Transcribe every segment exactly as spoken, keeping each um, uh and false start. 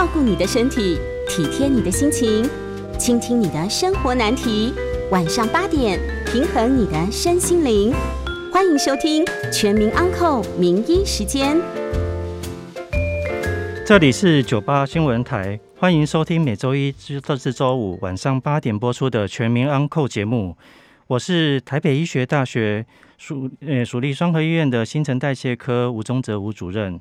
照顾你的身体，体贴你的心情，倾听你的生活难题。晚上八点，平衡你的身心灵。欢迎收听《全民安扣名医时间》，这里是九八新闻台。欢迎收听每周一至周五晚上八点播出的全民安扣节目，我是台北医学大学属呃属立双和医院的新陈代谢科吴宗哲吴主任。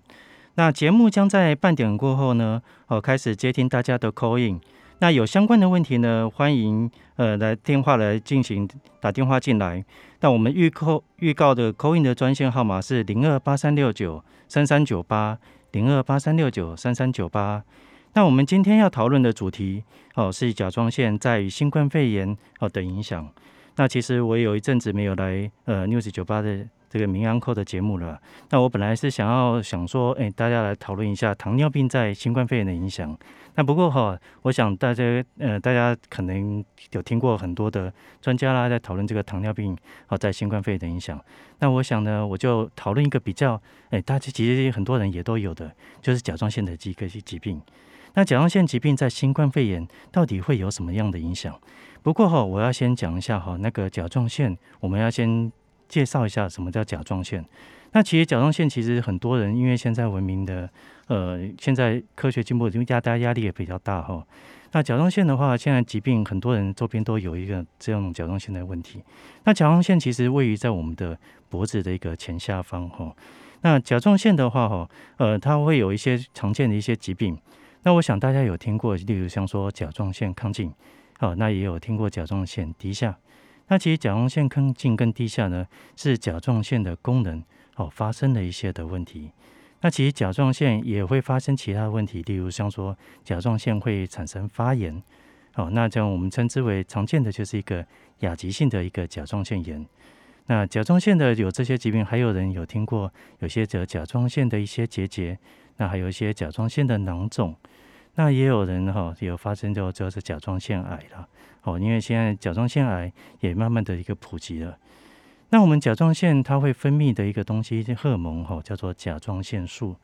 那节目将在半点过后呢，哦开始接听大家的 call in。那有相关的问题呢，欢迎呃来电话来进行打电话进来。那我们预告预告的 call in 的专线号码是零二八三六九三三九八零二八三六九三三九八。那我们今天要讨论的主题哦是甲状腺在新冠肺炎哦的影响。那其实我有一阵子没有来呃 news 九八的这个民安扣的节目了。那我本来是想要想说，哎，大家来讨论一下糖尿病在新冠肺炎的影响。那不过哈、哦，我想大家呃大家可能有听过很多的专家啦在讨论这个糖尿病哦在新冠肺炎的影响。那我想呢，我就讨论一个比较哎大家其实很多人也都有的，就是甲状腺的一个疾病。那甲状腺疾病在新冠肺炎到底会有什么样的影响？不过、哦、我要先讲一下、哦、那个甲状腺，我们要先介绍一下什么叫甲状腺。那其实甲状腺其实很多人因为现在文明的呃，现在科学进步，因为大家压力也比较大、哦、那甲状腺的话，现在疾病很多人周边都有一个这种甲状腺的问题。那甲状腺其实位于在我们的脖子的一个前下方、哦、那甲状腺的话、哦呃、它会有一些常见的一些疾病。那我想大家有听过，例如像说甲状腺亢进、哦、那也有听过甲状腺低下。那其实甲状腺亢进跟低下呢，是甲状腺的功能、哦、发生了一些的问题。那其实甲状腺也会发生其他问题，例如像说甲状腺会产生发炎、哦、那这样我们称之为常见的就是一个亚急性的一个甲状腺炎。那甲状腺的有这些疾病，还有人有听过有些甲状腺的一些结节，那还有一些甲状腺的囊肿。那也有人、哦、有发生就就是甲状腺癌啦、哦、因为现在甲状腺癌也慢慢的一个普及了。那我们甲状腺它会分泌的一个东西荷尔蒙、哦、叫做甲状腺素。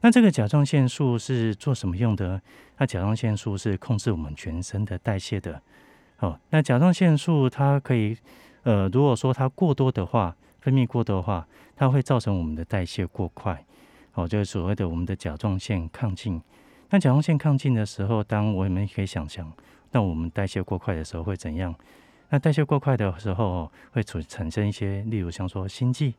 那这个甲状腺素是做什么用的？那甲状腺素是控制我们全身的代谢的、哦、那甲状腺素它可以呃，如果说它过多的话，分泌过多的话，它会造成我们的代谢过快、哦、就是所谓的我们的甲状腺亢进。那甲状腺亢进的时候，当我们可以想象，那我们代谢过快的时候会怎样？那代谢过快的时候、哦、会产生一些，例如像说心悸、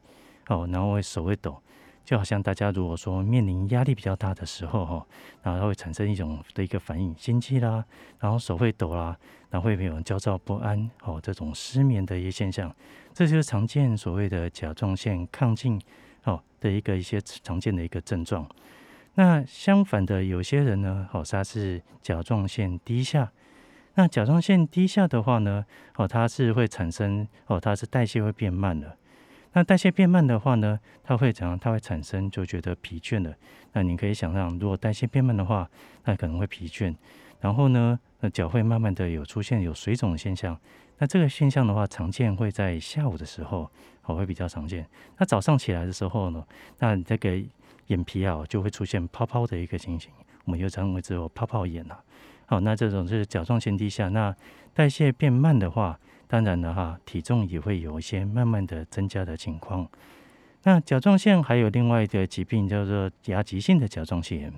哦、然后会手会抖，就好像大家如果说面临压力比较大的时候、哦、然后它会产生一种的一个反应，心悸啦，然后手会抖啦，然后会有焦躁不安、哦、这种失眠的一些现象，这就是常见所谓的甲状腺亢进、哦、的一个一些常见的一个症状。那相反的，有些人呢，哦，他是甲状腺低下。那甲状腺低下的话呢，哦，它是会产生，哦，它是代谢会变慢了。那代谢变慢的话呢，它会怎样？它会产生就觉得疲倦了。那你可以想象，如果代谢变慢的话，那可能会疲倦。然后呢，那脚会慢慢的有出现有水肿的现象。那这个现象的话，常见会在下午的时候，哦，会比较常见。那早上起来的时候呢，那这个眼皮啊就会出现泡泡的一个情形，我们又称为之为泡泡眼啊。好，那这种是甲状腺低下。那代谢变慢的话，当然了哈，体重也会有一些慢慢的增加的情况。那甲状腺还有另外一个疾病叫做亚急性的甲状腺炎。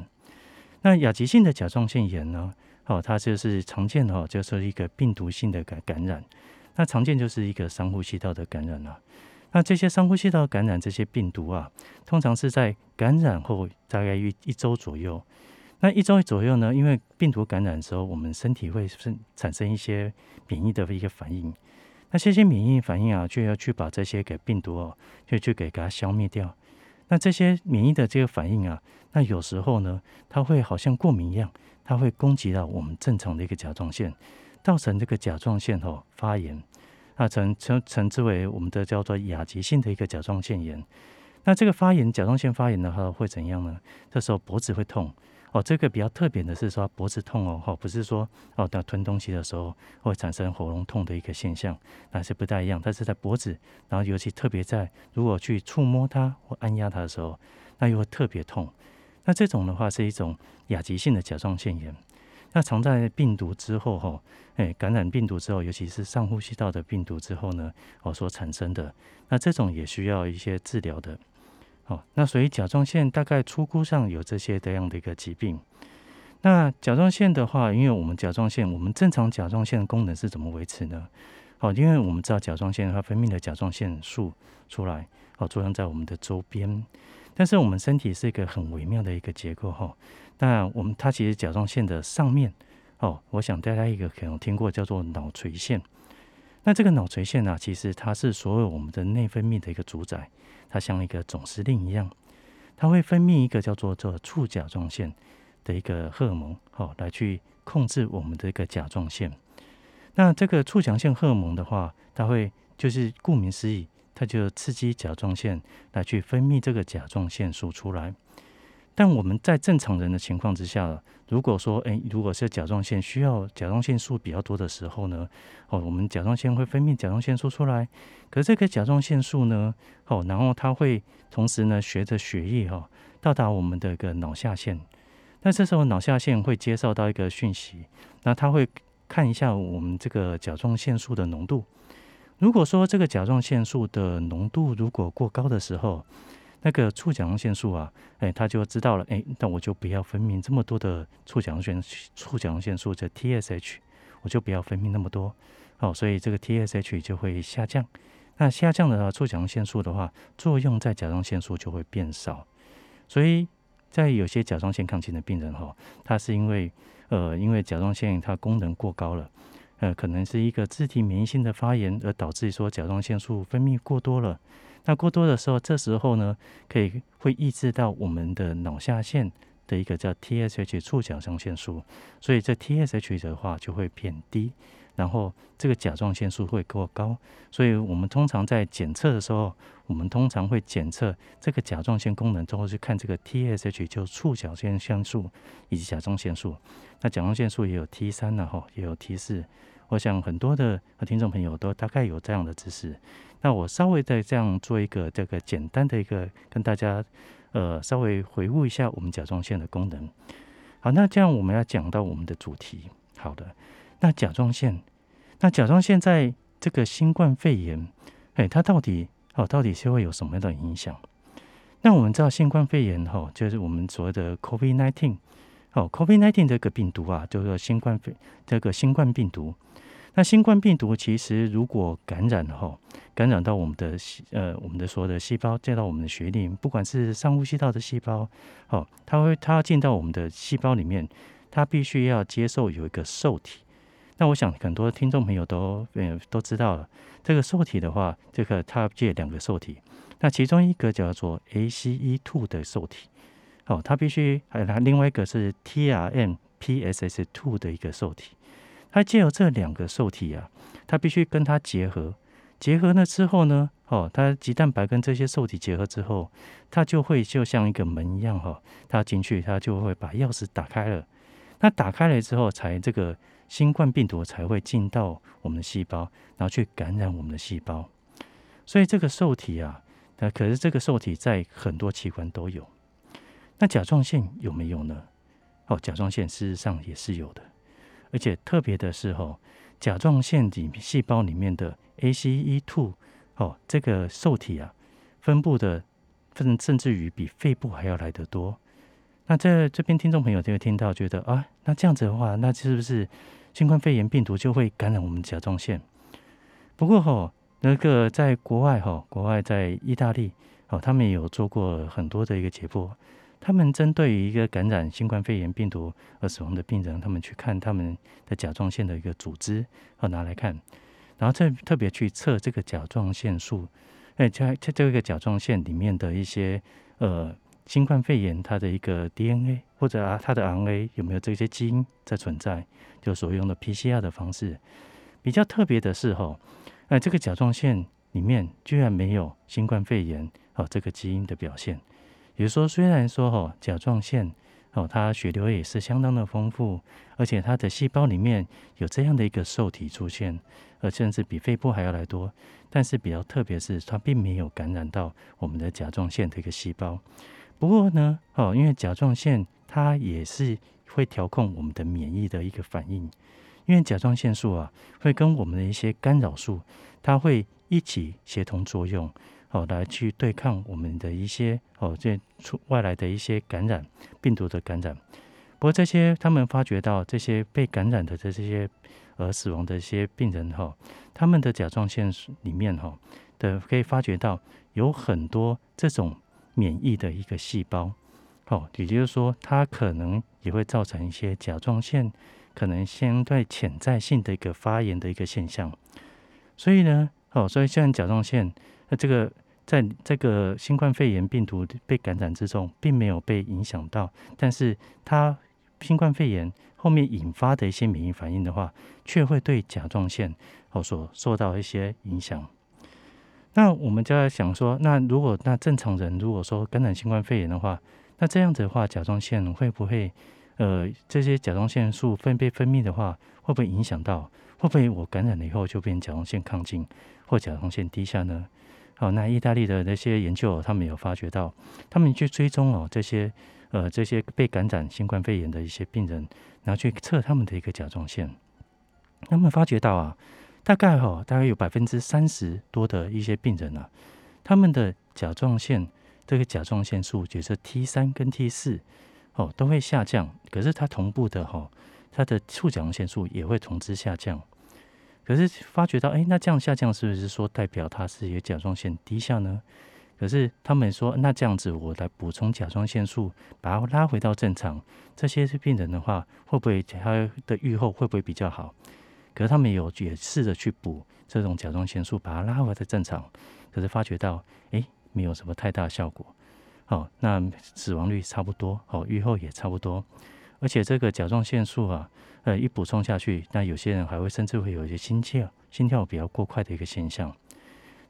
那亚急性的甲状腺炎呢，好，它就是常见的就是一个病毒性的感染。那常见就是一个上呼吸道的感染啊。那这些上呼吸道感染这些病毒啊，通常是在感染后大概一一周左右。那一周左右呢，因为病毒感染的时候，我们身体会产生一些免疫的一个反应。那这些免疫反应啊，就要去把这些给病毒哦，就去给它消灭掉。那这些免疫的这个反应啊，那有时候呢，它会好像过敏一样，它会攻击到我们正常的一个甲状腺，造成这个甲状腺哦发炎。那称称之为我们的叫做亚急性的一个甲状腺炎。那这个发炎，甲状腺发炎的话会怎样呢？这时候脖子会痛哦。这个比较特别的是说脖子痛哦，不是说哦到吞东西的时候会产生喉咙痛的一个现象，那是不太一样。但是在脖子，然后尤其特别在如果去触摸它或按压它的时候，那又会特别痛。那这种的话是一种亚急性的甲状腺炎。那常在病毒之后哈，哎，感染病毒之后，尤其是上呼吸道的病毒之后呢，哦所产生的，那这种也需要一些治疗的。哦，那所以甲状腺大概初估上有这些这样的一个疾病。那甲状腺的话，因为我们甲状腺，我们正常甲状腺的功能是怎么维持呢？哦，因为我们知道甲状腺它分泌的甲状腺素出来，哦，作用在我们的周边。但是我们身体是一个很微妙的一个结构哈，那我们它其实甲状腺的上面哦，我想大家一个可能听过叫做脑垂腺。那这个脑垂腺啊，其实它是所有我们的内分泌的一个主宰，它像一个总司令一样，它会分泌一个叫做做促甲状腺的一个荷尔蒙，哦，来去控制我们的一个甲状腺。那这个促甲状腺荷尔蒙的话，它会就是顾名思义。它就刺激甲状腺来去分泌这个甲状腺素出来，但我们在正常人的情况之下，如果说，诶，如果是甲状腺需要甲状腺素比较多的时候呢，哦，我们甲状腺会分泌甲状腺素出来，可是这个甲状腺素呢，哦，然后它会同时呢，随着血液哈、哦、到达我们的一个脑下腺，那这时候脑下腺会接受到一个讯息，那它会看一下我们这个甲状腺素的浓度。如果说这个甲状腺素的浓度如果过高的时候，那个促甲状腺素啊，哎，他就知道了，哎，那我就不要分泌这么多的促甲状腺促甲状腺素的 T S H， 我就不要分泌那么多，哦，所以这个 T S H 就会下降。那下降的促甲状腺素的话，作用在甲状腺素就会变少。所以在有些甲状腺亢进的病人哈、哦，他是因为呃，因为甲状腺它功能过高了。呃，可能是一个自体免疫性的发炎，而导致说甲状腺素分泌过多了。那过多的时候，这时候呢，可以会抑制到我们的脑下腺的一个叫 T S H 促甲状腺素，所以这 T S H 的话就会变低，然后这个甲状腺素会过高。所以我们通常在检测的时候，我们通常会检测这个甲状腺功能之后去看这个 T S H 就促甲状腺素以及甲状腺素。那甲状腺素也有 T 三、啊、也有 T 四， 我想很多的听众朋友都大概有这样的知识。那我稍微再这样做一个这个简单的一个跟大家呃稍微回顾一下我们甲状腺的功能。好，那这样我们要讲到我们的主题。好的，那甲状腺，那甲状腺在这个新冠肺炎，哎，它到底哦到底是会有什么样的影响？那我们知道新冠肺炎哈、哦，就是我们所谓的 COVID 十九。哦 ，COVID 十九 这个病毒啊，就是新冠肺这个新冠病毒。那新冠病毒其实如果感染哈、哦，感染到我们的呃我们的所有的细胞，进到我们的血液，不管是上呼吸道的细胞，哦，它会它进到我们的细胞里面，它必须要接受有一个受体。那我想很多听众朋友都、呃、都知道了，这个受体的话，这个它有两个受体，那其中一个叫做 A C E 二 的受体。哦，它必须还有另外一个是 T R M P S S 二 的一个受体，它藉由这两个受体啊，它必须跟它结合，结合了之后呢，哦，它棘蛋白跟这些受体结合之后，它就会就像一个门一样哈、哦，它进去它就会把钥匙打开了，那打开了之后才这个新冠病毒才会进到我们的细胞，然后去感染我们的细胞，所以这个受体啊，那可是这个受体在很多器官都有。那甲状腺有没有呢？哦，甲状腺事实上也是有的，而且特别的是哦，甲状腺里细胞里面的 A C E 二 哦这个受体啊，分布的甚至于比肺部还要来得多。那这这边听众朋友就会听到觉得啊，那这样子的话，那是不是新冠肺炎病毒就会感染我们甲状腺？不过哦，那个在国外哈、哦，国外在意大利哦，他们也有做过很多的一个解剖。他们针对于一个感染新冠肺炎病毒而死亡的病人，他们去看他们的甲状腺的一个组织，哦，拿来看，然后特特别去测这个甲状腺素，哎，在在这个甲状腺里面的一些呃新冠肺炎它的一个 D N A 或者啊它的 R N A 有没有这些基因在存在，就所用的 P C R 的方式。比较特别的是吼，哎、呃，这个甲状腺里面居然没有新冠肺炎哦这个基因的表现。比如说，虽然说、哦、甲状腺、哦、它血流也是相当的丰富，而且它的细胞里面有这样的一个受体出现，而甚至比肺部还要来多，但是比较特别是它并没有感染到我们的甲状腺的一个细胞。不过呢，哦，因为甲状腺它也是会调控我们的免疫的一个反应，因为甲状腺素啊会跟我们的一些干扰素，它会一起协同作用，哦，来去对抗我们的一些哦这外来的一些感染病毒的感染。不过这些他们发觉到这些被感染的这些而死亡的一些病人，哦，他们的甲状腺里面，哦，的可以发觉到有很多这种免疫的一个细胞，哦，也就是说它可能也会造成一些甲状腺可能相对潜在性的一个发炎的一个现象。所以呢，哦，所以像甲状腺这个在这个新冠肺炎病毒被感染之中并没有被影响到，但是它新冠肺炎后面引发的一些免疫反应的话，却会对甲状腺，哦，所受到一些影响。那我们就要想说，那如果那正常人如果说感染新冠肺炎的话，那这样子的话甲状腺会不会呃这些甲状腺素分泌分泌的话会不会影响到，会不会我感染了以后就变甲状腺亢进或甲状腺低下呢？好，那意大利的那些研究，他们有发觉到，他们去追踪哦这些呃这些被感染新冠肺炎的一些病人，然后去测他们的一个甲状腺。他们发觉到啊，大概哦大概有百分之三十多的一些病人啊，他们的甲状腺这个甲状腺素，就是 T 三 跟 T 四 哦都会下降，可是它同步的哦，它的促甲状腺素也会同时下降。可是发觉到，哎，那这样下降是不是说代表它是一个甲状腺低下呢？可是他们说，那这样子我来补充甲状腺素，把它拉回到正常，这些病人的话，会不会他的预后会不会比较好？可是他们有也试着去补这种甲状腺素，把它拉回到正常，可是发觉到，哎，没有什么太大的效果。好，哦，那死亡率差不多，好，哦，预后也差不多。而且这个甲状腺素啊，呃，一补充下去，那有些人还会甚至会有一些心跳、心跳比较过快的一个现象。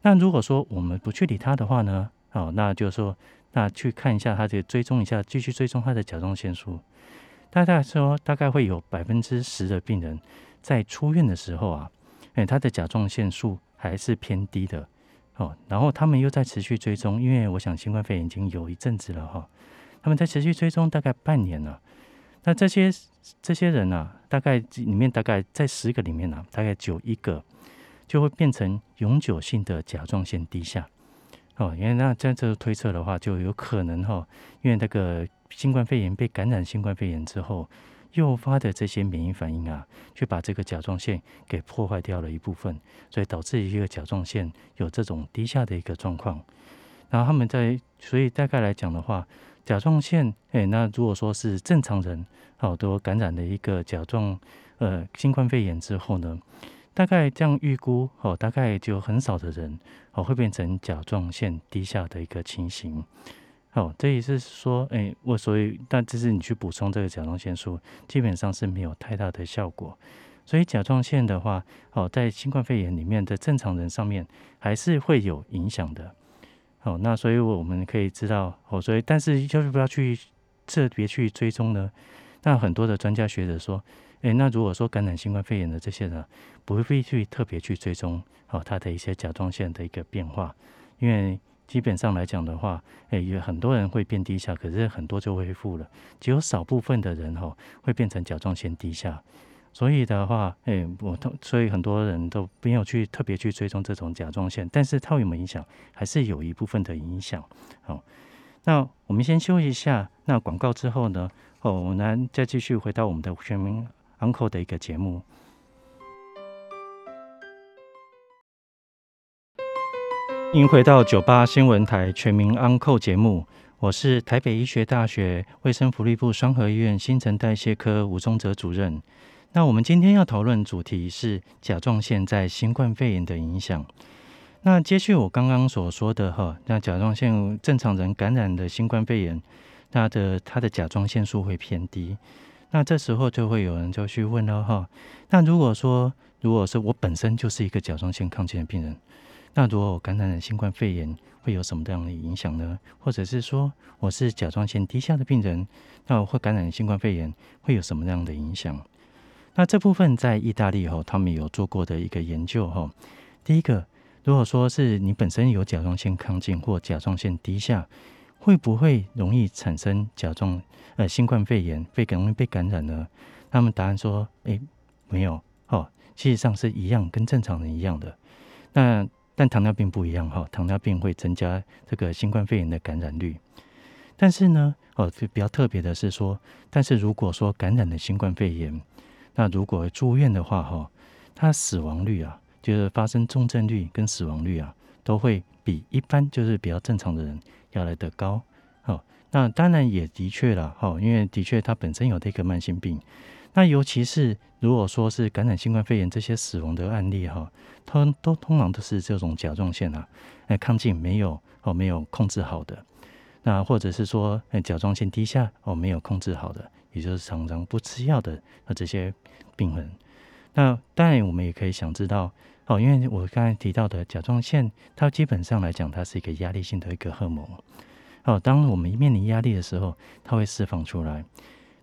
那如果说我们不去理它的话呢，哦，那就是说，那去看一下它的追踪一下，继续追踪它的甲状腺素。大概说，大概会有百分之十的病人在出院的时候啊，哎，他的甲状腺素还是偏低的，哦，然后他们又在持续追踪，因为我想新冠肺炎已经有一阵子了哈，哦，他们在持续追踪大概半年了。那这些这些人啊，大概里面大概在十个里面啊，大概只有一个就会变成永久性的甲状腺低下。哦，因为那在这推测的话，就有可能哈，哦，因为那个新冠肺炎被感染新冠肺炎之后诱发的这些免疫反应啊，去把这个甲状腺给破坏掉了一部分，所以导致一个甲状腺有这种低下的一个状况。然后他们在，所以大概来讲的话，甲状腺，哎，那如果说是正常人，好，哦，都感染了一个甲状呃新冠肺炎之后呢，大概这样预估，哦，大概就很少的人，哦，会变成甲状腺低下的一个情形。好，哦，这也是说，哎，我所以，但这是你去补充这个甲状腺素，基本上是没有太大的效果。所以甲状腺的话，哦，在新冠肺炎里面的正常人上面还是会有影响的。好，那所以我们可以知道，哦，所以但是就是不要去特别去追踪呢。那很多的专家学者说，诶，那如果说感染新冠肺炎的这些人，不必去特别去追踪，哦，他的一些甲状腺的一个变化，因为基本上来讲的话，诶，有很多人会变低下，可是很多就恢复了，只有少部分的人，哦，会变成甲状腺低下。所以的话，哎，我所以很多人都没有去特别去追踪这种甲状腺，但是它有没有影响，还是有一部分的影响。好，那我们先休息一下，那广告之后呢，哦，我们再继续回到我们的全民 Uncle 的一个节目。您回到九八新闻台全民 Uncle 节目。我是台北医学大学卫生福利部双和医院新陈代谢科吴宗哲主任。那我们今天要讨论主题是甲状腺在新冠肺炎的影响。那接续我刚刚所说的哈，那甲状腺正常人感染的新冠肺炎，那的它的甲状腺素会偏低。那这时候就会有人就去问了哈，那如果说如果是我本身就是一个甲状腺亢进的病人，那如果我感染了新冠肺炎会有什么样的影响呢？或者是说我是甲状腺低下的病人，那我会感染新冠肺炎会有什么样的影响？那这部分在意大利，哦，他们有做过的一个研究，哦，第一个，如果说是你本身有甲状腺亢进或甲状腺低下，会不会容易产生甲状呃新冠肺炎，被容易被感染呢？他们答案说，哎，没有哦，事实上是一样，跟正常人一样的。那但糖尿病不一样哈、哦，糖尿病会增加这个新冠肺炎的感染率。但是呢，哦，比较特别的是说，但是如果说感染了新冠肺炎，那如果住院的话哈、哦，它死亡率啊，就是发生重症率跟死亡率啊，都会比一般就是比较正常的人要来得高。哦，那当然也的确啦，哦，因为的确它本身有这个慢性病。那尤其是如果说是感染新冠肺炎这些死亡的案例哈，它都通常都是这种甲状腺啊，哎，亢进没有哦，没有控制好的，那或者是说、哎、甲状腺低下哦，没有控制好的，也就是常常不吃药的这些病人。那当然我们也可以想知道哦，因为我刚才提到的甲状腺，它基本上来讲它是一个压力性的一个荷尔蒙哦，当我们面临压力的时候，它会释放出来。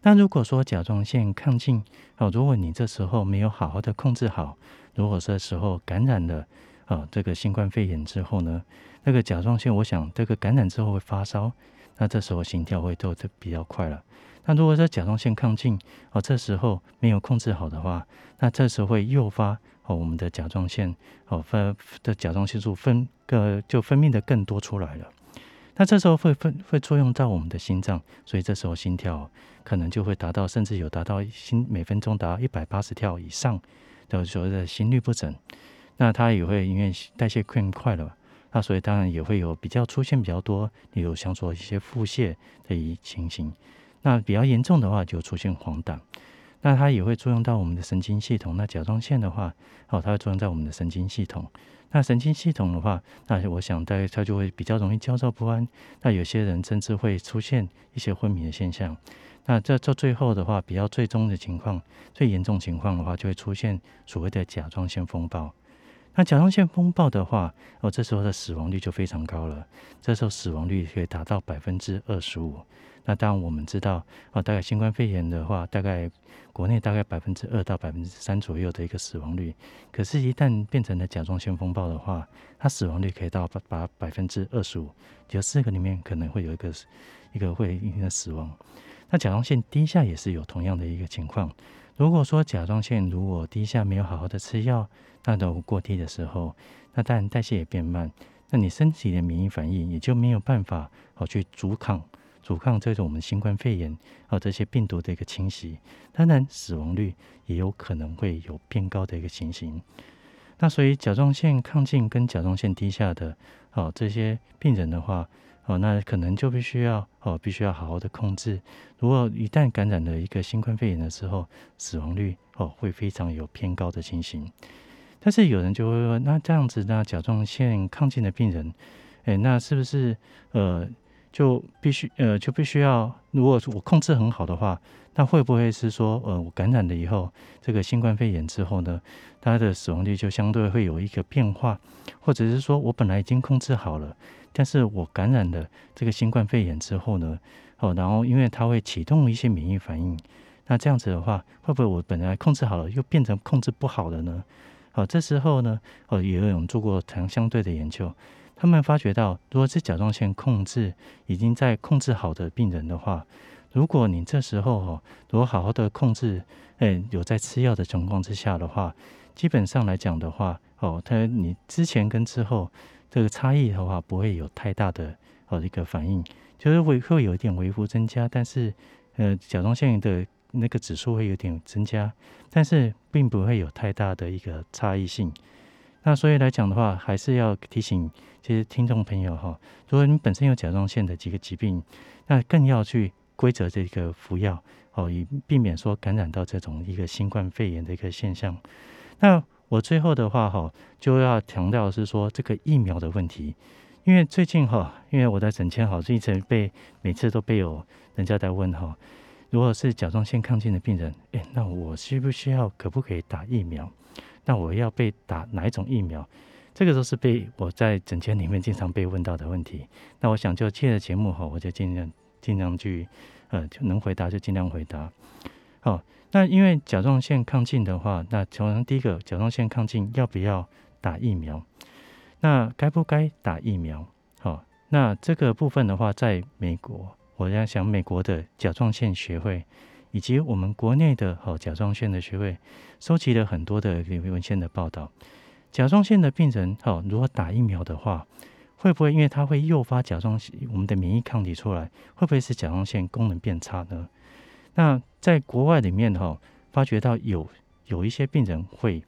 那如果说甲状腺亢进、哦、如果你这时候没有好好的控制好，如果这时候感染了、哦、这个新冠肺炎之后呢，那个甲状腺我想这个感染之后会发烧，那这时候心跳会都比较快了。那如果这甲状腺亢进、哦、这时候没有控制好的话，那这时候会诱发、哦、我们的甲状腺、哦、分的甲状腺素分、呃、就分泌的更多出来了。那这时候 会, 会作用到我们的心脏，所以这时候心跳可能就会达到，甚至有达到心每分钟达到一百八十跳以上的所谓的心律不整。那它也会因为代谢更快了，那所以当然也会有比较出现比较多，例如像说一些腹泻的情形。那比较严重的话就出现黄疸，那它也会作用到我们的神经系统。那甲状腺的话、哦、它会作用在我们的神经系统。那神经系统的话，那我想大概它就会比较容易焦躁不安，那有些人甚至会出现一些昏迷的现象。那这到最后的话，比较最终的情况，最严重情况的话，就会出现所谓的甲状腺风暴。那甲状腺风暴的话、哦、这时候的死亡率就非常高了，这时候死亡率可以达到 百分之二十五。 那当然我们知道、哦、大概新冠肺炎的话，大概国内大概 百分之二 到 百分之三 左右的一个死亡率，可是一旦变成了甲状腺风暴的话，它死亡率可以到 百分之二十五， 有四个里面可能会有一个一个会因为死亡。那甲状腺低下也是有同样的一个情况，如果说甲状腺如果低下没有好好的吃药，那如果过低的时候，那当然代谢也变慢，那你身体的免疫反应也就没有办法、哦、去阻抗阻抗这种我们新冠肺炎、哦、这些病毒的一个侵袭，当然死亡率也有可能会有变高的一个情形。那所以甲状腺亢进跟甲状腺低下的、哦、这些病人的话哦，那可能就必须要哦，必须要好好的控制。如果一旦感染了一个新冠肺炎的时候，死亡率哦会非常有偏高的情形。但是有人就会说，那这样子，那甲状腺亢进的病人，哎，那是不是呃就必须呃就必须要，如果我控制很好的话，那会不会是说呃我感染了以后，这个新冠肺炎之后呢，它的死亡率就相对会有一个变化，或者是说我本来已经控制好了？但是我感染了这个新冠肺炎之后呢，哦，然后因为它会启动一些免疫反应，那这样子的话，会不会我本来控制好了，又变成控制不好了呢？哦，这时候呢，哦，也有人做过相对的研究，他们发觉到，如果是甲状腺控制已经在控制好的病人的话，如果你这时候哦，如果好好的控制，哎，有在吃药的情况之下的话，基本上来讲的话，哦，它你之前跟之后。这个差异的话不会有太大的、哦、一个反应，就是会有一点微幅增加，但是呃甲状腺的那个指数会有点增加，但是并不会有太大的一个差异性。那所以来讲的话，还是要提醒其实听众朋友、哦、如果你本身有甲状腺的几个疾病，那更要去规则这个服药、哦、以避免说感染到这种一个新冠肺炎的一个现象。那我最后的话哈，就要强调是说这个疫苗的问题，因为最近哈，因为我的诊间哈，一直被每次都被有人家在问哈，如果是甲状腺亢进的病人，哎，那我需不需要可不可以打疫苗？那我要被打哪一种疫苗？这个都是被我在诊间里面经常被问到的问题。那我想就借着节目哈，我就尽量尽量去呃，就能回答就尽量回答。好。那因为甲状腺亢进的话，那第一个甲状腺亢进要不要打疫苗？那该不该打疫苗？哦、那这个部分的话，在美国，我在想美国的甲状腺学会以及我们国内的甲状腺的学会收集了很多的文献的报道。甲状腺的病人如果打疫苗的话，会不会因为它会诱发甲状腺我们的免疫抗体出来，会不会使甲状腺功能变差呢？那在国外里面发觉到有有一些病人会，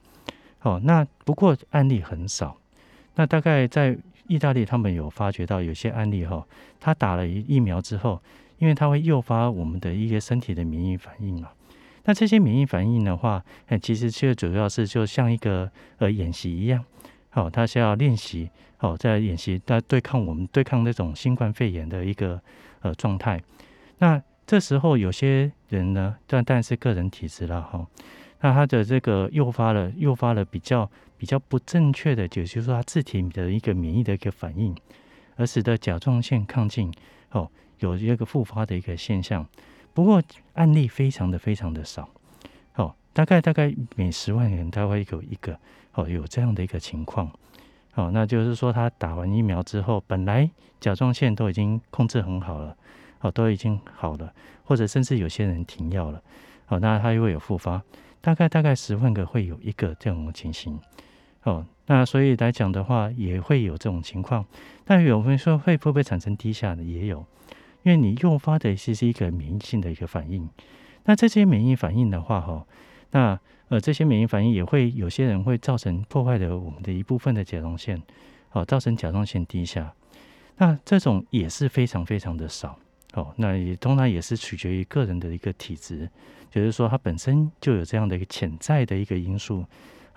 那不过案例很少。那大概在意大利，他们有发觉到有些案例，他打了疫苗之后，因为它会诱发我们的一些身体的免疫反应嘛。那这些免疫反应的话，其实就主要是就像一个呃演习一样，好，它是要练习，好，在演习，它对抗我们对抗那种新冠肺炎的一个呃状态。那这时候有些人呢，但但是个人体质啦，哈，那他的这个诱发了诱发了比较比较不正确的，也就是说他自体的一个免疫的一个反应，而使得甲状腺亢进，哦。有一个复发的一个现象，不过案例非常的非常的少，哦，大概大概每十万人大概有一个，哦，有这样的一个情况，哦，那就是说他打完疫苗之后，本来甲状腺都已经控制很好了，哦，都已经好了，或者甚至有些人停药了，哦，那他又会有复发，大概大概十万个会有一个这种情形，哦，那所以来讲的话，也会有这种情况。但有人说会不会产生低下的也有。因为你诱发的是一个免疫性的一个反应，那这些免疫反应的话，那呃这些免疫反应也会有些人会造成破坏了我们的一部分的甲状腺，哦，造成甲状腺低下。那这种也是非常非常的少，哦，那也通常也是取决于个人的一个体质，就是说它本身就有这样的一个潜在的一个因素，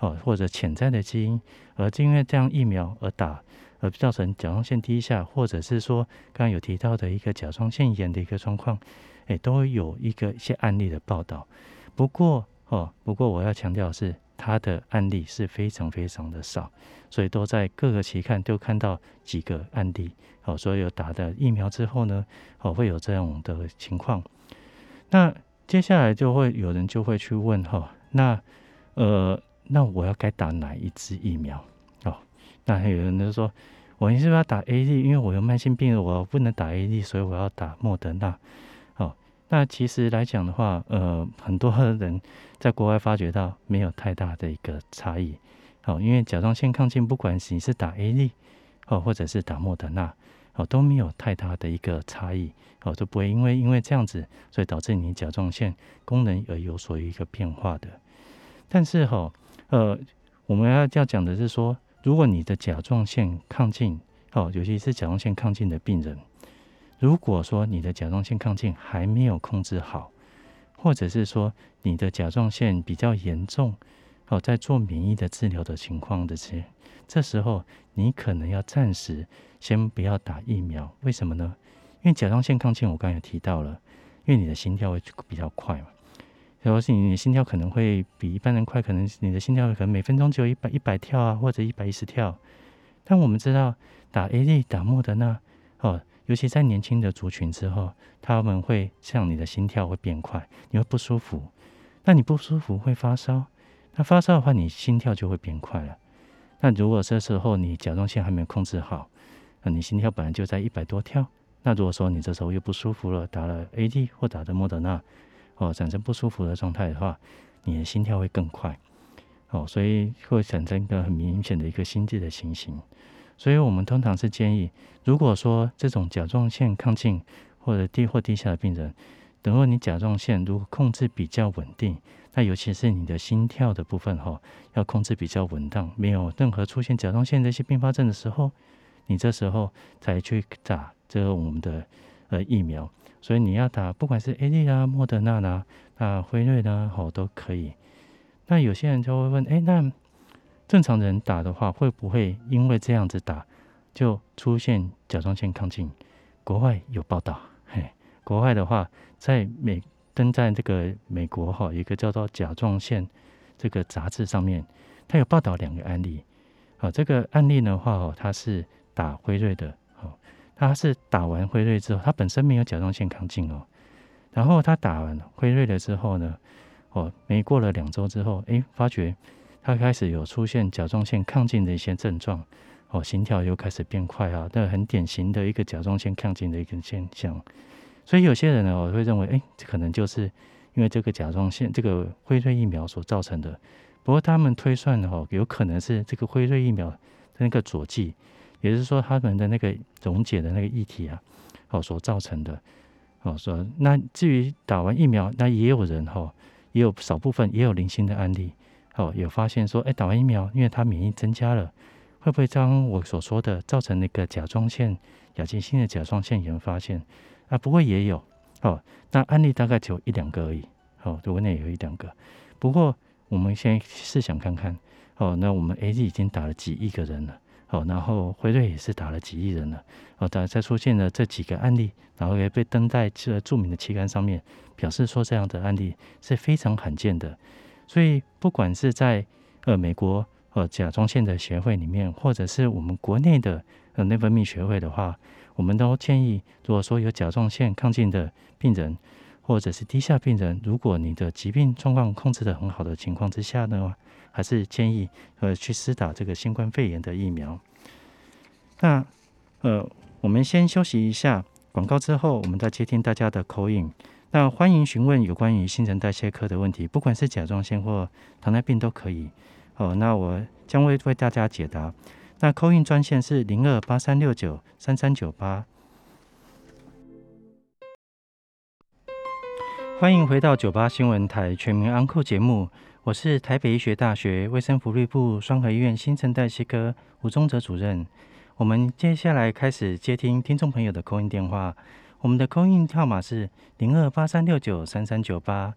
哦，或者潜在的基因，而因为这样疫苗而打。而造成甲状腺低下，或者是说刚刚有提到的一个甲状腺炎的一个状况，哎，都有一个一些案例的报道。不过哦，不过我要强调的是，它的案例是非常非常的少，所以都在各个期刊都看到几个案例。哦，所以有打的疫苗之后呢，哦，会有这样的情况。那接下来就会有人就会去问哈，哦，那呃，那我要该打哪一支疫苗？那有人就说，我是不是要打 A D， 因为我有慢性病，我不能打 A D， 所以我要打莫德纳。哦，那其实来讲的话，呃，很多人在国外发觉到没有太大的一个差异。哦，因为甲状腺亢进，不管你是打 A D，哦，或者是打莫德纳，哦，都没有太大的一个差异。哦，都不会因为因为这样子，所以导致你甲状腺功能而有所一个变化的。但是哈，哦，呃，我们要要讲的是说。如果你的甲状腺亢进，哦，尤其是甲状腺亢进的病人，如果说你的甲状腺亢进还没有控制好，或者是说你的甲状腺比较严重，哦，在做免疫的治疗的情况的时，这时候你可能要暂时先不要打疫苗。为什么呢？因为甲状腺亢进，我刚才有提到了，因为你的心跳会比较快嘛。然后是你的心跳可能会比一般人快，可能你的心跳可能每分钟只有一百跳啊，或者一百一十跳。但我们知道打 A D 打莫德纳，哦，尤其在年轻的族群之后，他们会像你的心跳会变快，你会不舒服。那你不舒服会发烧，那发烧的话你心跳就会变快了。那如果这时候你甲状腺还没有控制好，你心跳本来就在一百多跳，那如果说你这时候又不舒服了，打了 A D 或打的莫德纳，哦，产生不舒服的状态的话，你的心跳会更快，哦，所以会产生一个很明显的一个心悸的情形。所以我们通常是建议，如果说这种甲状腺亢进或者低或低下的病人，等到你甲状腺如果控制比较稳定，那尤其是你的心跳的部分，哦，要控制比较稳当，没有任何出现甲状腺这些并发症的时候，你这时候才去打这个我们的呃疫苗。所以你要打，不管是 A D 啦、啊、莫德纳啦、啊、辉瑞啦、啊，哦，都可以。那有些人就会问，哎，那正常人打的话，会不会因为这样子打就出现甲状腺亢进？国外有报道，嘿，国外的话，在美登在这个美国哈，哦，一个叫做《甲状腺》这个杂志上面，它有报道两个案例。啊，哦，这个案例的话，哦，它是打辉瑞的，哦。他是打完辉瑞之后，他本身没有甲状腺亢进哦，然后他打完辉瑞了之后呢，哦，没过了两周之后，哎，发觉他开始有出现甲状腺亢进的一些症状，哦、心跳又开始变快啊，那很典型的一个甲状腺亢进的一个现象。所以有些人呢，我会认为，哎、欸，这可能就是因为这个甲状腺这个辉瑞疫苗所造成的。不过他们推算、哦、有可能是这个辉瑞疫苗的那个佐剂，也就是说他们的那个溶解的那个液体啊，哦、所造成的。哦，说那至于打完疫苗，那也有人哈、哦，也有少部分也有零星的案例，哦，有发现说，哎，打完疫苗，因为他免疫增加了，会不会将我所说的造成那个甲状腺亚急性的甲状腺炎发现啊？不过也有，哦，那案例大概只有一两个而已，哦，国内有一两个。不过我们先试想看看，哦，那我们 A Z 已经打了几亿个人了。哦、然后辉瑞也是打了几亿人了、哦、再出现了这几个案例，然后也被登在著名的期刊上面，表示说这样的案例是非常罕见的。所以不管是在、呃、美国、呃、甲状腺的协会里面，或者是我们国内的、呃、内分泌学会的话，我们都建议，如果说有甲状腺亢进的病人或者是低下病人，如果你的疾病状况控制得很好的情况之下呢，还是建议、呃、去施打这个新冠肺炎的疫苗。那呃，我们先休息一下广告，之后我们再接听大家的 call in。那欢迎询问有关于新陈代谢科的问题，不管是甲状腺或糖尿病都可以。哦，那我将会为大家解答。那 call in 专线是零二八三六九三三九八。欢迎回到九八新闻台全民安扣节目。我是台北医学大学卫生福利部双和医院新陈代谢科吴宗哲主任。我们接下来开始接听听众朋友的 call in 电话，我们的 call in 号码是零二八三六九三三九八。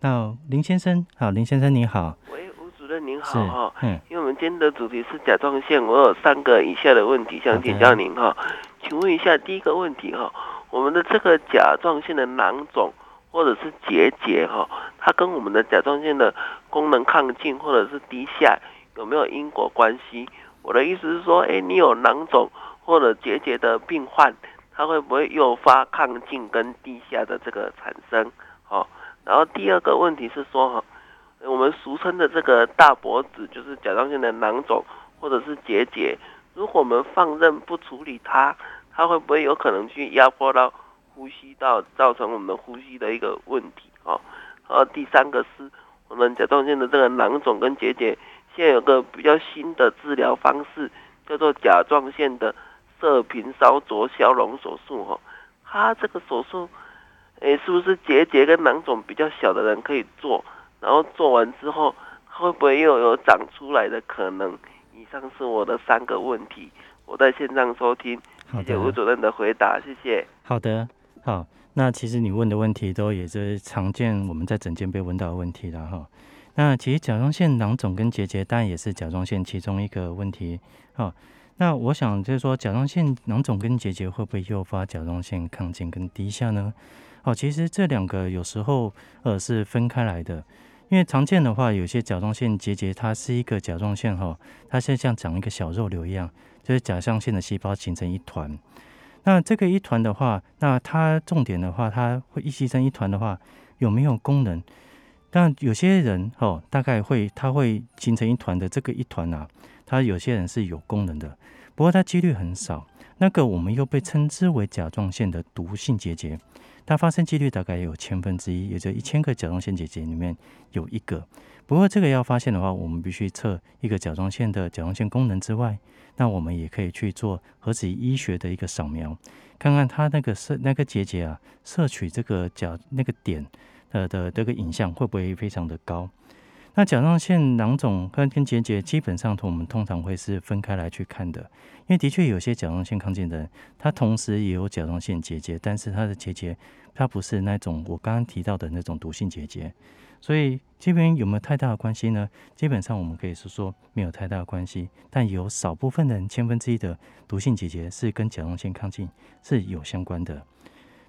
那林先生，好，林先生你好。喂，吴主任您好哈、嗯，因为我们今天的主题是甲状腺，我有三个以下的问题想请教您哈、嗯，请问一下第一个问题哈，我们的这个甲状腺的囊肿或者是结节哈，它跟我们的甲状腺的功能亢进或者是低下有没有因果关系？我的意思是说，哎，你有囊肿或者结节的病患，它会不会诱发亢进跟低下的这个产生？哦，然后第二个问题是说哈，我们俗称的这个大脖子就是甲状腺的囊肿或者是结节，如果我们放任不处理它，它会不会有可能去压迫到呼吸道，造成我们呼吸的一个问题哦。然后第三个是我们甲状腺的这个囊肿跟结节，现在有个比较新的治疗方式，叫做甲状腺的射频烧灼消融手术哦。它这个手术，诶，是不是结节跟囊肿比较小的人可以做？然后做完之后，会不会又有长出来的可能？以上是我的三个问题，我在线上收听，谢谢吴主任的回答，谢谢。好的。好，那其实你问的问题都也是常见我们在诊间被问到的问题啦哈。那其实甲状腺囊肿跟结节当然也是甲状腺其中一个问题。好，那我想就是说甲状腺囊肿跟结节会不会诱发甲状腺亢进跟低下呢？好，其实这两个有时候呃是分开来的，因为常见的话，有些甲状腺结节它是一个甲状腺哈，它是像长一个小肉瘤一样，就是甲状腺的细胞形成一团。那这个一团的话，那它重点的话，它会一牺牲一团的话，有没有功能？但有些人、哦、大概会，它会形成一团的这个一团啊，它有些人是有功能的，不过它几率很少。那个我们又被称之为甲状腺的毒性结节，它发生几率大概有千分之一，也就一千个甲状腺结节里面有一个。不过这个要发现的话，我们必须测一个甲状腺的甲状腺功能之外，那我们也可以去做核子医学的一个扫描，看看它那个那个结节啊，摄取这个甲那个点的的这个影像会不会非常的高？那甲状腺囊肿跟跟结节基本上我们通常会是分开来去看的，因为的确有些甲状腺亢进的人，他同时也有甲状腺结节，但是他的结节它不是那种我刚刚提到的那种毒性结节。所以这边有没有太大的关系呢？基本上我们可以是说没有太大的关系，但有少部分人千分之一的毒性结节是跟甲状腺亢进是有相关的。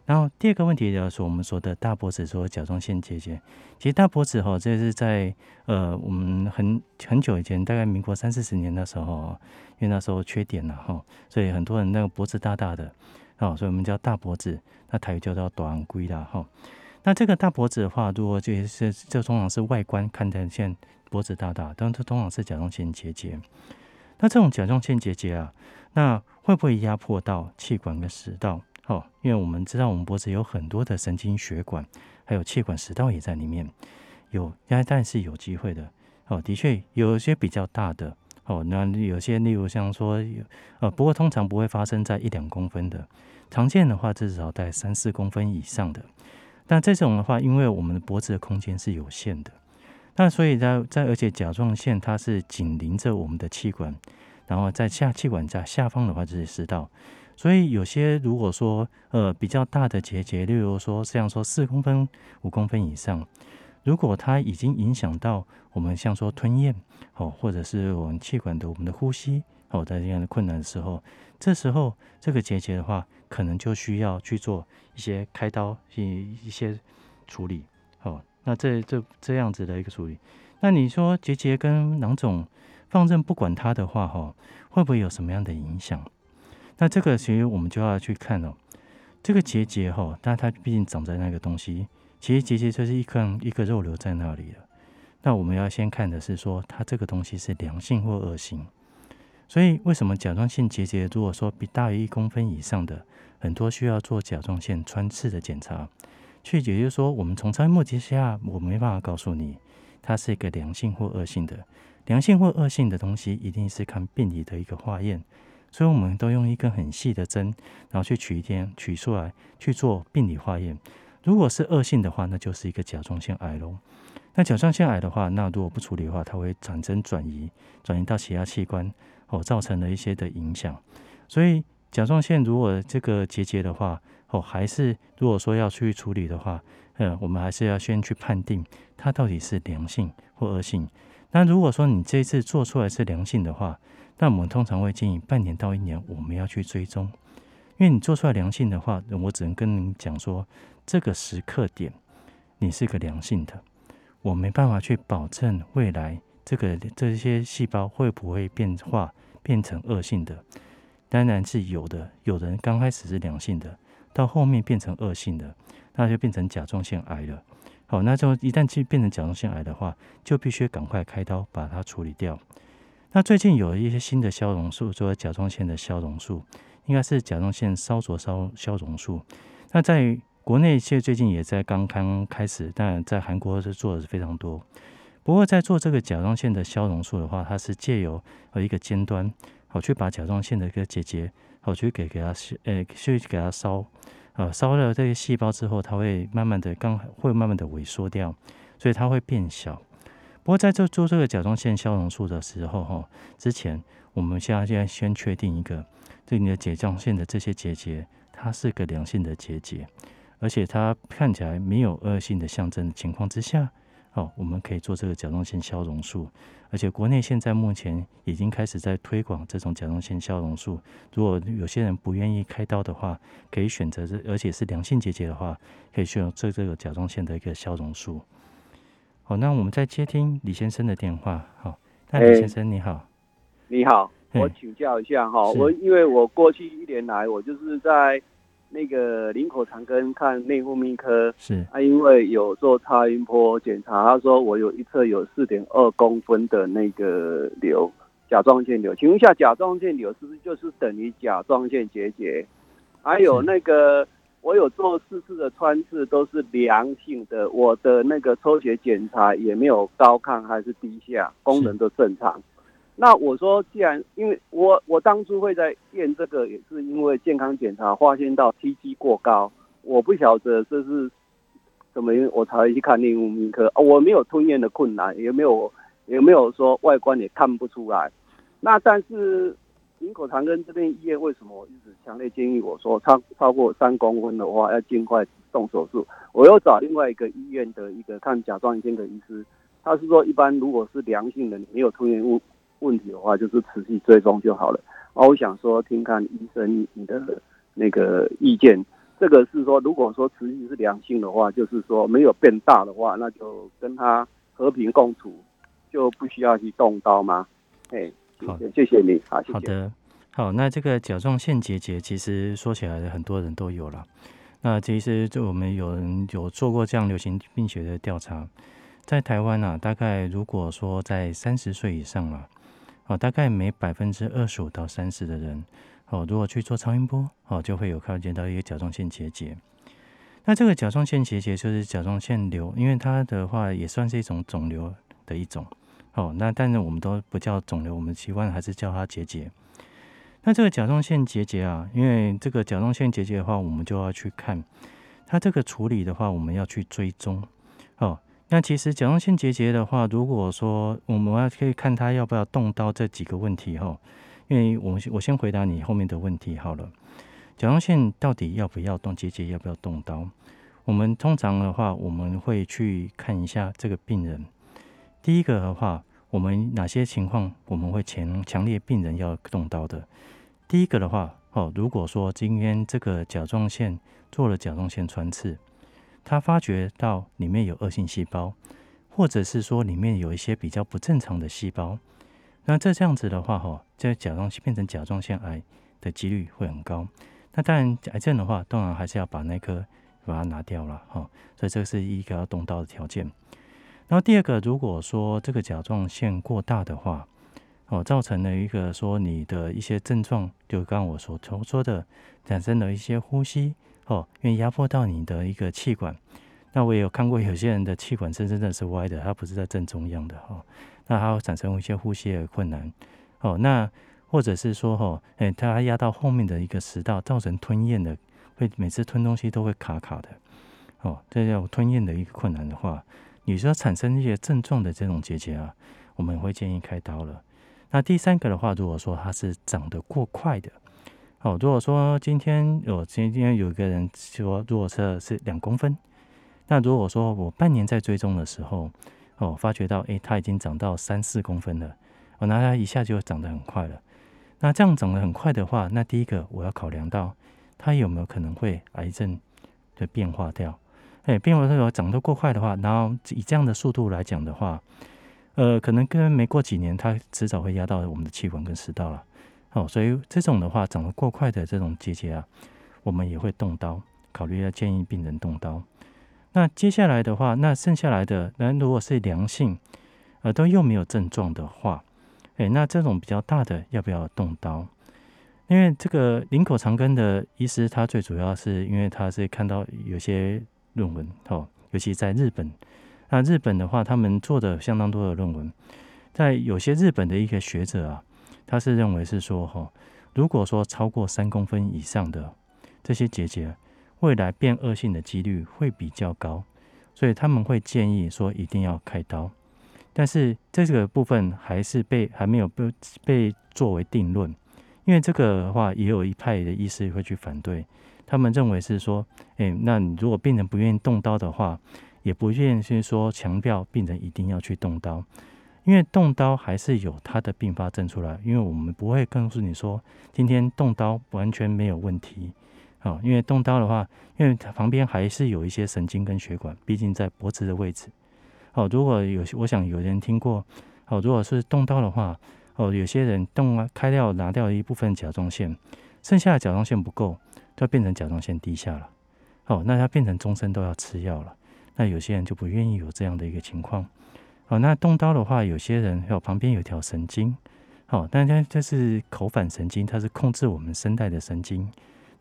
然后第二个问题就是我们说的大脖子说甲状腺结节，其实大脖子、哦、这是在呃我们 很, 很久以前，大概民国三四十年的时候，因为那时候缺碘了、哦、所以很多人那个脖子大大的、哦、所以我们叫大脖子，那台语叫做大龟啦哈。那这个大脖子的话，如果就是这通常是外观看得见脖子大大，但这通常是甲状腺结节。那这种甲状腺结节啊，那会不会压迫到气管跟食道？哦，因为我们知道我们脖子有很多的神经血管，还有气管食道也在里面，有当然是有机会的。哦，的确有些比较大的哦，那有些例如像说呃，不过通常不会发生在一两公分的，常见的话至少在三四公分以上的。那这种的话，因为我们的脖子的空间是有限的，那所以在在而且甲状腺它是紧邻着我们的气管，然后在下气管在下方的话就是食道，所以有些如果说呃比较大的结节，例如说像说四公分、五公分以上，如果它已经影响到我们像说吞咽、哦、或者是我们气管的我们的呼吸、哦、在这样的困难的时候，这时候这个结节的话，可能就需要去做一些开刀、一些处理。哦，那这这这样子的一个处理，那你说结节跟囊肿放任不管它的话、哦、会不会有什么样的影响？那这个其实我们就要去看哦，这个结节哈，但它毕竟长在那个东西，其实结节就是一颗一个肉瘤在那里了。那我们要先看的是说，它这个东西是良性或恶性。所以为什么甲状腺结节如果说比大于一公分以上的，很多需要做甲状腺穿刺的检查，去也就是说，我们从超音波结下，我没办法告诉你它是一个良性或恶性的。良性或恶性的东西，一定是看病理的一个化验。所以我们都用一根很细的针，然后去取一点取出来去做病理化验。如果是恶性的话，那就是一个甲状腺癌咯。那甲状腺癌的话，那如果不处理的话，它会产生转移，转移到其他器官、哦、造成了一些的影响。所以甲状腺如果这个结节的话、哦、还是如果说要去处理的话、呃、我们还是要先去判定它到底是良性或恶性。那如果说你这一次做出来是良性的话，那我们通常会建议半年到一年我们要去追踪，因为你做出来良性的话，我只能跟你讲说这个时刻点你是个良性的，我没办法去保证未来这个这些细胞会不会变化变成恶性的。当然是有的，有人刚开始是良性的，到后面变成恶性的，那就变成甲状腺癌了。好，那就一旦变成甲状腺癌的话，就必须赶快开刀把它处理掉。那最近有一些新的消融术，说甲状腺的消融术，应该是甲状腺烧灼烧消融术。那在国内现在最近也在刚刚开始，但在韩国是做的非常多。不过在做这个甲状腺的消融术的话，它是借由一个尖端，好去把甲状腺的一个结节，好去给给它呃去给它烧，呃烧了这些细胞之后，它会慢慢的刚会慢慢的萎缩掉，所以它会变小。不过在做做这个甲状腺消融术的时候，之前我们现在先确定一个，对你的甲状腺的这些结节，它是个良性的结节，而且它看起来没有恶性的象征的情况之下，哦，我们可以做这个甲状腺消融术。而且国内现在目前已经开始在推广这种甲状腺消融术。如果有些人不愿意开刀的话，可以选择，而且是良性结节的话，可以选择做这个甲状腺的一个消融术。好，那我们再接听李先生的电话。好，那李先生、欸、你好。你好，我请教一下哈，我因为我过去一年来，我就是在那个林口长庚看内分泌科，是啊，因为有做超音波检查，他说我有一侧有 四点二 公分的那个瘤，甲状腺瘤。请问一下，甲状腺瘤是不是就是等于甲状腺结节？还有那个。我有做四次的穿刺，都是良性的，我的那个抽血检查也没有高亢还是低下，功能都正常。那我说，既然因为我我当初会在验这个，也是因为健康检查发现到 T G 过高，我不晓得这是怎么，因为我才去看内分泌科，我没有吞咽的困难，也没有也没有说外观也看不出来。那但是。林口长庚这边医院为什么我一直强烈建议我说超超过三公分的话要尽快动手术？我又找另外一个医院的一个看甲状腺的医师，他是说一般如果是良性的没有吞咽问问题的话，就是持续追踪就好了。啊，我想说听看医生你的那个意见，这个是说如果说持续是良性的话，就是说没有变大的话，那就跟他和平共处，就不需要去动刀吗？哎。好，谢谢你。好，好的，好。那这个甲状腺结节，其实说起来很多人都有了。那其实就我们有人有做过这样流行病学的调查，在台湾啊，大概如果说在三十岁以上了、啊，哦，大概每百分之二十五到三十的人，哦，如果去做超音波，哦，就会有看见到一个甲状腺结节。那这个甲状腺结节就是甲状腺瘤，因为它的话也算是一种肿瘤的一种。哦，那但是我们都不叫肿瘤，我们习惯还是叫它结节。那这个甲状腺结节啊，因为这个甲状腺结节的话，我们就要去看它这个处理的话，我们要去追踪。哦，那其实甲状腺结节的话，如果说我们要可以看它要不要动刀这几个问题哈，因为我我先回答你后面的问题好了。甲状腺到底要不要动结节，要不要动刀？我们通常的话，我们会去看一下这个病人。第一个的话，我们哪些情况我们会强强烈病人要动刀的？第一个的话，哦，如果说今天这个甲状腺做了甲状腺穿刺，他发觉到里面有恶性细胞，或者是说里面有一些比较不正常的细胞，那这样子的话，哦，这甲状腺变成甲状腺癌的几率会很高。那当然，癌症的话，当然还是要把那颗把它拿掉了，哦，所以这是一个要动刀的条件。然后第二个，如果说这个甲状腺过大的话，哦，造成了一个说你的一些症状，就刚刚我所说的，产生了一些呼吸，哦，因为压迫到你的一个气管。那我也有看过有些人的气管是真的是歪的，它不是在正中央的，哦，那它会产生一些呼吸的困难，哦，那或者是说，哦，哎，它压到后面的一个食道，造成吞咽的，会每次吞东西都会卡卡的，哦，这叫吞咽的一个困难的话。你说产生一些症状的这种结节啊，我们会建议开刀了。那第三个的话，如果说它是长得过快的，哦，如果说今天有今天有一个人说，如果是是两公分，那如果说我半年在追踪的时候，哦，发觉到哎，它已经长到三四公分了，哦，那它一下就长得很快了。那这样长得很快的话，那第一个我要考量到它有没有可能会癌症的变化掉。哎，变化有长得过快的话，然后以这样的速度来讲的话，呃，可能跟没过几年，它迟早会压到我们的气管跟食道了。哦，所以这种的话，长得过快的这种结节啊，我们也会动刀，考虑要建议病人动刀。那接下来的话，那剩下来的，那如果是良性，呃，都又没有症状的话，哎，那这种比较大的要不要动刀？因为这个林口长庚的医师，他最主要是因为他是看到有些论文，哦，尤其在日本，那日本的话，他们做的相当多的论文，在有些日本的一个学者啊，他是认为是说，哦，如果说超过三公分以上的这些结节，未来变恶性的几率会比较高，所以他们会建议说一定要开刀，但是这个部分还是被还没有被被作为定论，因为这个的话，也有一派的医师会去反对。他们认为是说，哎，那你如果病人不愿意动刀的话，也不愿意说强调病人一定要去动刀，因为动刀还是有他的并发症出来。因为我们不会告诉你说，今天动刀完全没有问题，哦，因为动刀的话，因为旁边还是有一些神经跟血管，毕竟在脖子的位置。哦，如果有，我想有人听过，哦，如果是动刀的话，哦，有些人动啊，开掉拿掉一部分甲状腺，剩下的甲状腺不够。就变成甲状腺低下了，哦，那它变成终身都要吃药了。那有些人就不愿意有这样的一个情况，哦，那动刀的话，有些人哦旁边有条神经，哦，但它这是口反神经，它是控制我们声带的神经。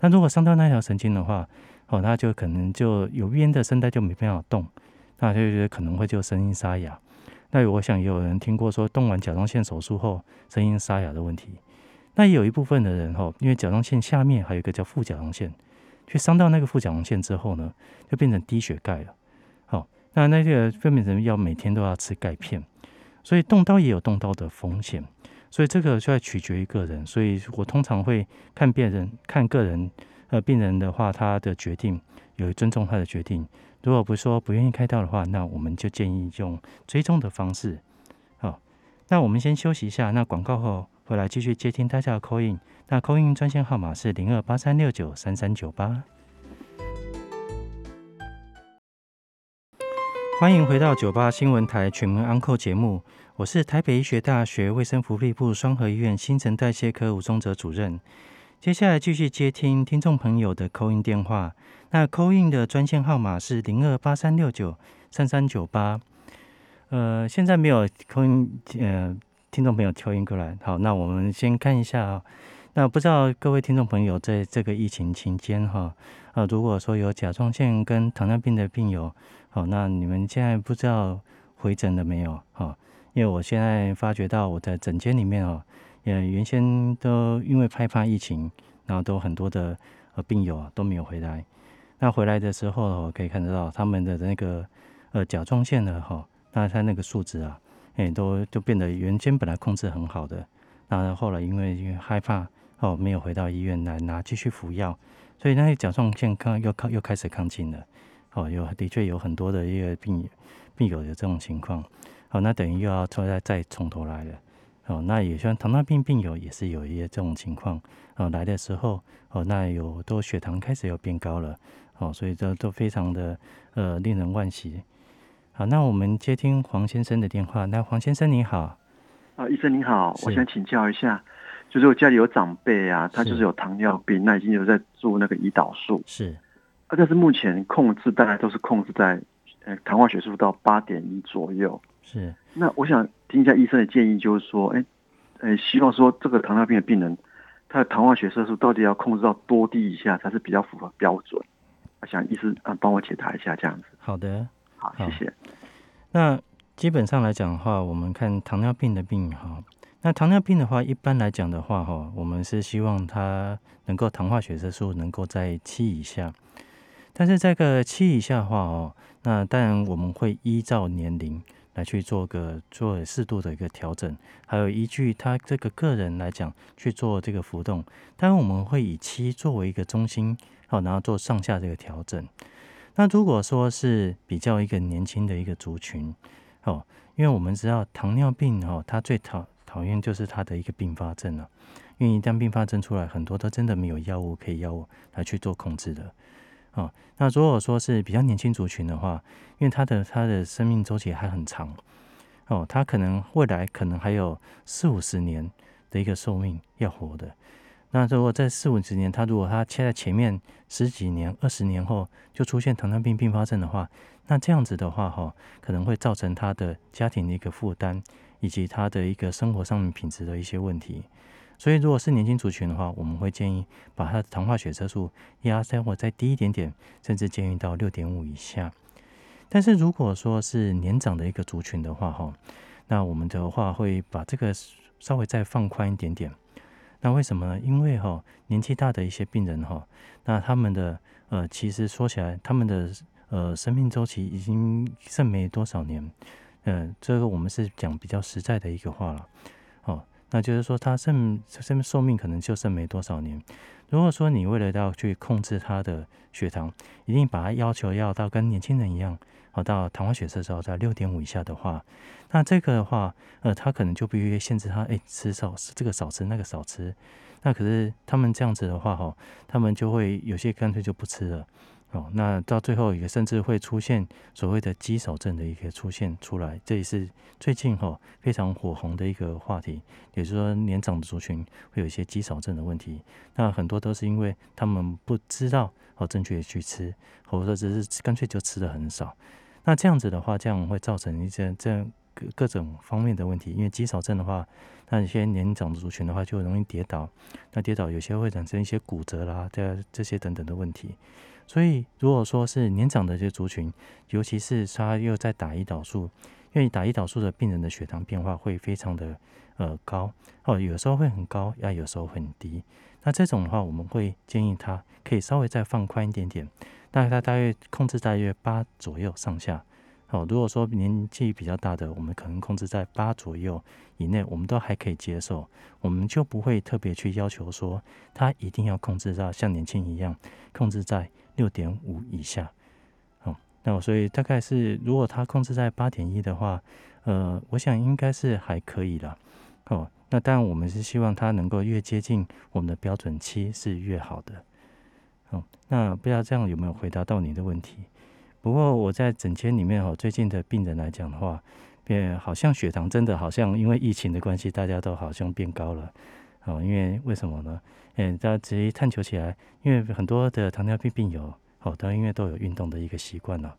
那如果伤到那条神经的话，哦，那就可能就有边的声带就没办法动，那就可能会就声音沙哑。那我想也有人听过说，动完甲状腺手术后声音沙哑的问题。那也有一部分的人哈，因为甲状腺下面还有一个叫副甲状腺，去伤到那个副甲状腺之后呢，就变成低血钙了。好，那那个分娩人要每天都要吃钙片，所以动刀也有动刀的风险，所以这个就要取决于个人。所以我通常会看病人，看个人，呃，病人的话，他的决定有尊重他的决定。如果不说不愿意开刀的话，那我们就建议用追踪的方式。好，那我们先休息一下，那广告后回来继续接听大家的 call in， 那 call in 专线号码是零二八三六九三三九八。欢迎回到九八新闻台全民安扣节目，我是台北医学大学卫生福利部双和医院新陈代谢科吴宗哲主任。接下来继续接听听众朋友的 call in 电话，那 call in 的专线号码是零二八三六九三三九八。呃，现在没有 call in， 呃。听众朋友敲音过来。好，那我们先看一下啊、哦。那不知道各位听众朋友在这个疫情期间哈、啊，如果说有甲状腺跟糖尿病的病友，好，那你们现在不知道回诊了没有？哈，因为我现在发觉到我的诊间里面哦，也原先都因为害怕疫情，然后都很多的呃病友啊都没有回来。那回来的时候，我可以看得到他们的那个呃甲状腺的哈、哦，那它那个数值啊，哎都就变得原先本来控制很好的，那后来因为害怕。哦，没有回到医院来拿继续服药，所以那些甲状腺又又开始亢进了。哦，有的确有很多的一个病病友有这种情况。哦，那等于又要再再从头来了。哦，那也像糖尿病病友也是有一些这种情况。哦，来的时候，哦，那有都血糖开始又变高了。哦，所以这都非常的呃令人惋惜。好，那我们接听黄先生的电话。那黄先生你好。啊，医生你好，我想请教一下。就是我家里有长辈啊，他就是有糖尿病，那已经有在做那个胰岛素，是啊，但是目前控制大概都是控制在呃糖化血素到 八点一 左右，是。那我想听一下医生的建议，就是说，哎，呃，希望说这个糖尿病的病人，他的糖化血色素到底要控制到多低以下才是比较符合标准？我想医生啊帮我解答一下这样子。好的，好，好谢谢。那基本上来讲的话，我们看糖尿病的病哈。那糖尿病的话，一般来讲的话，哈，我们是希望它能够糖化血色素能够在七以下。但是这个七以下的话，哦，那当然我们会依照年龄来去做个做适度的一个调整，还有依据他这个个人来讲去做这个浮动。当然我们会以七作为一个中心，好，然后做上下这个调整。那如果说是比较一个年轻的一个族群，哦，因为我们知道糖尿病哦，它最讨讨厌就是它的一个并发症啊，因为一旦并发症出来，很多都真的没有药物可以药物来去做控制的啊。那如果说是比较年轻族群的话，因为它的它的生命周期还很长哦，它可能未来可能还有四五十年的一个寿命要活的。那如果在四五十年，它如果它切在前面十几年、二十年后就出现糖尿病并发症的话，那这样子的话哈、哦，可能会造成它的家庭的一个负担。以及他的一个生活上面品质的一些问题，所以如果是年轻族群的话，我们会建议把他的糖化血色素压稍微再低一点点，甚至建议到 六点五 以下。但是如果说是年长的一个族群的话，那我们的话会把这个稍微再放宽一点点。那为什么呢？因为年纪大的一些病人，那他们的呃，其实说起来，他们的呃生命周期已经剩没多少年。嗯，这个我们是讲比较实在的一个话了，哦，那就是说他剩剩寿命可能就剩没多少年。如果说你为了要去控制他的血糖，一定把他要求要到跟年轻人一样，好、哦、到糖化血色素在 六点五 以下的话，那这个的话，呃，他可能就必须限制他，哎，吃少这个少吃那个少吃。那可是他们这样子的话，哈、哦，他们就会有些干脆就不吃了。哦，那到最后也甚至会出现所谓的肌少症的一个出现出来，这也是最近哈、哦、非常火红的一个话题，也就是说年长的族群会有一些肌少症的问题，那很多都是因为他们不知道哦正确的去吃，或者只是干脆就吃的很少，那这样子的话，这样会造成一些这样各种方面的问题，因为肌少症的话，那有些年长族群的话就容易跌倒，那跌倒有些会产生一些骨折啦，这这些等等的问题。所以如果说是年长的这族群，尤其是他又在打胰岛素，因为打胰岛素的病人的血糖变化会非常的呃高哦，有时候会很高，啊有时候很低。那这种的话，我们会建议他可以稍微再放宽一点点，那他大约控制大约八左右上下。好、哦，如果说年纪比较大的，我们可能控制在八左右以内，我们都还可以接受，我们就不会特别去要求说他一定要控制到像年轻一样控制在 六点五 以下。好、哦，那所以大概是如果他控制在 八点一 的话，呃，我想应该是还可以啦。哦，那当然我们是希望他能够越接近我们的标准期是越好的。哦，那不知道这样有没有回答到你的问题？不过我在诊间里面哦，最近的病人来讲的话，变好像血糖真的好像因为疫情的关系，大家都好像变高了哦。因为为什么呢？嗯，大家直接探求起来，因为很多的糖尿病病友哦，都因为都有运动的一个习惯了，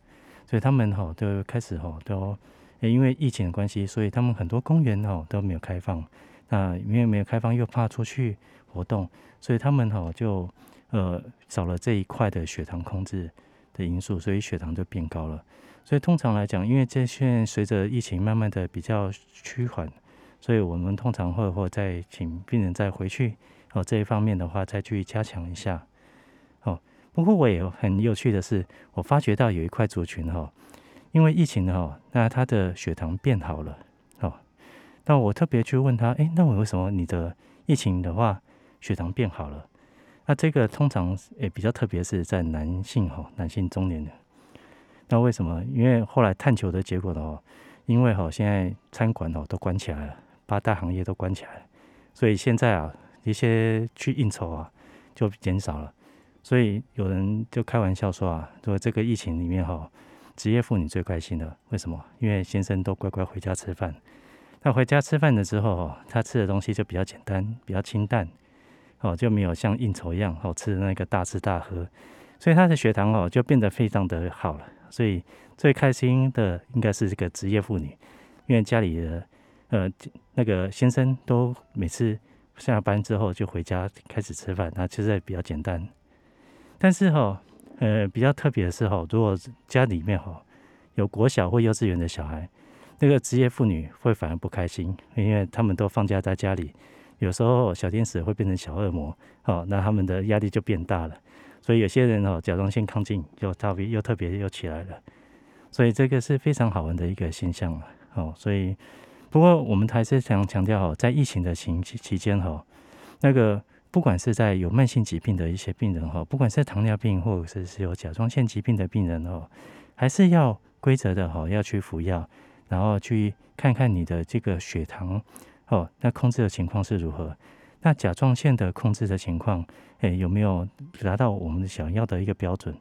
所以他们哦都开始哦都因为疫情的关系，所以他们很多公园哦都没有开放。那因为没有开放，又怕出去活动，所以他们哦就呃少了这一块的血糖控制的因素，所以血糖就变高了。所以通常来讲，因为这现在随着疫情慢慢的比较趋缓，所以我们通常会或再请病人再回去哦这一方面的话再去加强一下。哦，不过我也很有趣的是，我发觉到有一块族群哦。因为疫情哦，那他的血糖变好了哦。那我特别去问他，哎，那我为什么你的疫情的话血糖变好了？那这个通常也比较特别是在男性哦，男性中年人。那为什么？因为后来探求的结果哦，因为哦现在餐馆哦都关起来了，八大行业都关起来了，所以现在啊一些去应酬啊就减少了。所以有人就开玩笑说啊，说这个疫情里面哦。职业妇女最开心的，为什么？因为先生都乖乖回家吃饭。那回家吃饭了之后，他吃的东西就比较简单，比较清淡，哦，就没有像应酬一样哦吃的那个大吃大喝，所以他的血糖哦就变得非常的好了。所以最开心的应该是这个职业妇女，因为家里的呃那个先生都每次下班之后就回家开始吃饭，那其实比较简单，但是哦。呃，比较特别的是哈，如果家里面哈有国小或幼稚园的小孩，那个职业妇女会反而不开心，因为他们都放假在家里，有时候小天使会变成小恶魔，哦，那他们的压力就变大了。所以有些人哦，甲状腺亢进又特别又特别又起来了，所以这个是非常好玩的一个现象哦。所以不过我们还是想强调哦，在疫情的期期间哈，那个。不管是在有慢性疾病的一些病人，不管是糖尿病或者是有甲状腺疾病的病人，还是要规则的要去服药，然后去看看你的这个血糖那控制的情况是如何，那甲状腺的控制的情况有没有达到我们想要的一个标准。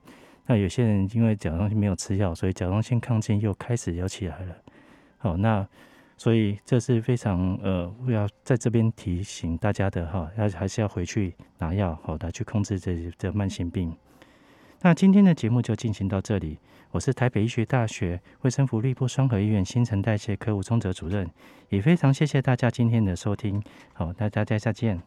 那有些人因为甲状腺没有吃药，所以甲状腺亢进又开始又起来了。好，那所以这是非常呃，我要在这边提醒大家的哈，要还是要回去拿药好来去控制这这慢性病。那今天的节目就进行到这里，我是台北医学大学卫生福利部双和医院新陈代谢科吴宗哲主任，也非常谢谢大家今天的收听，好，大家再见。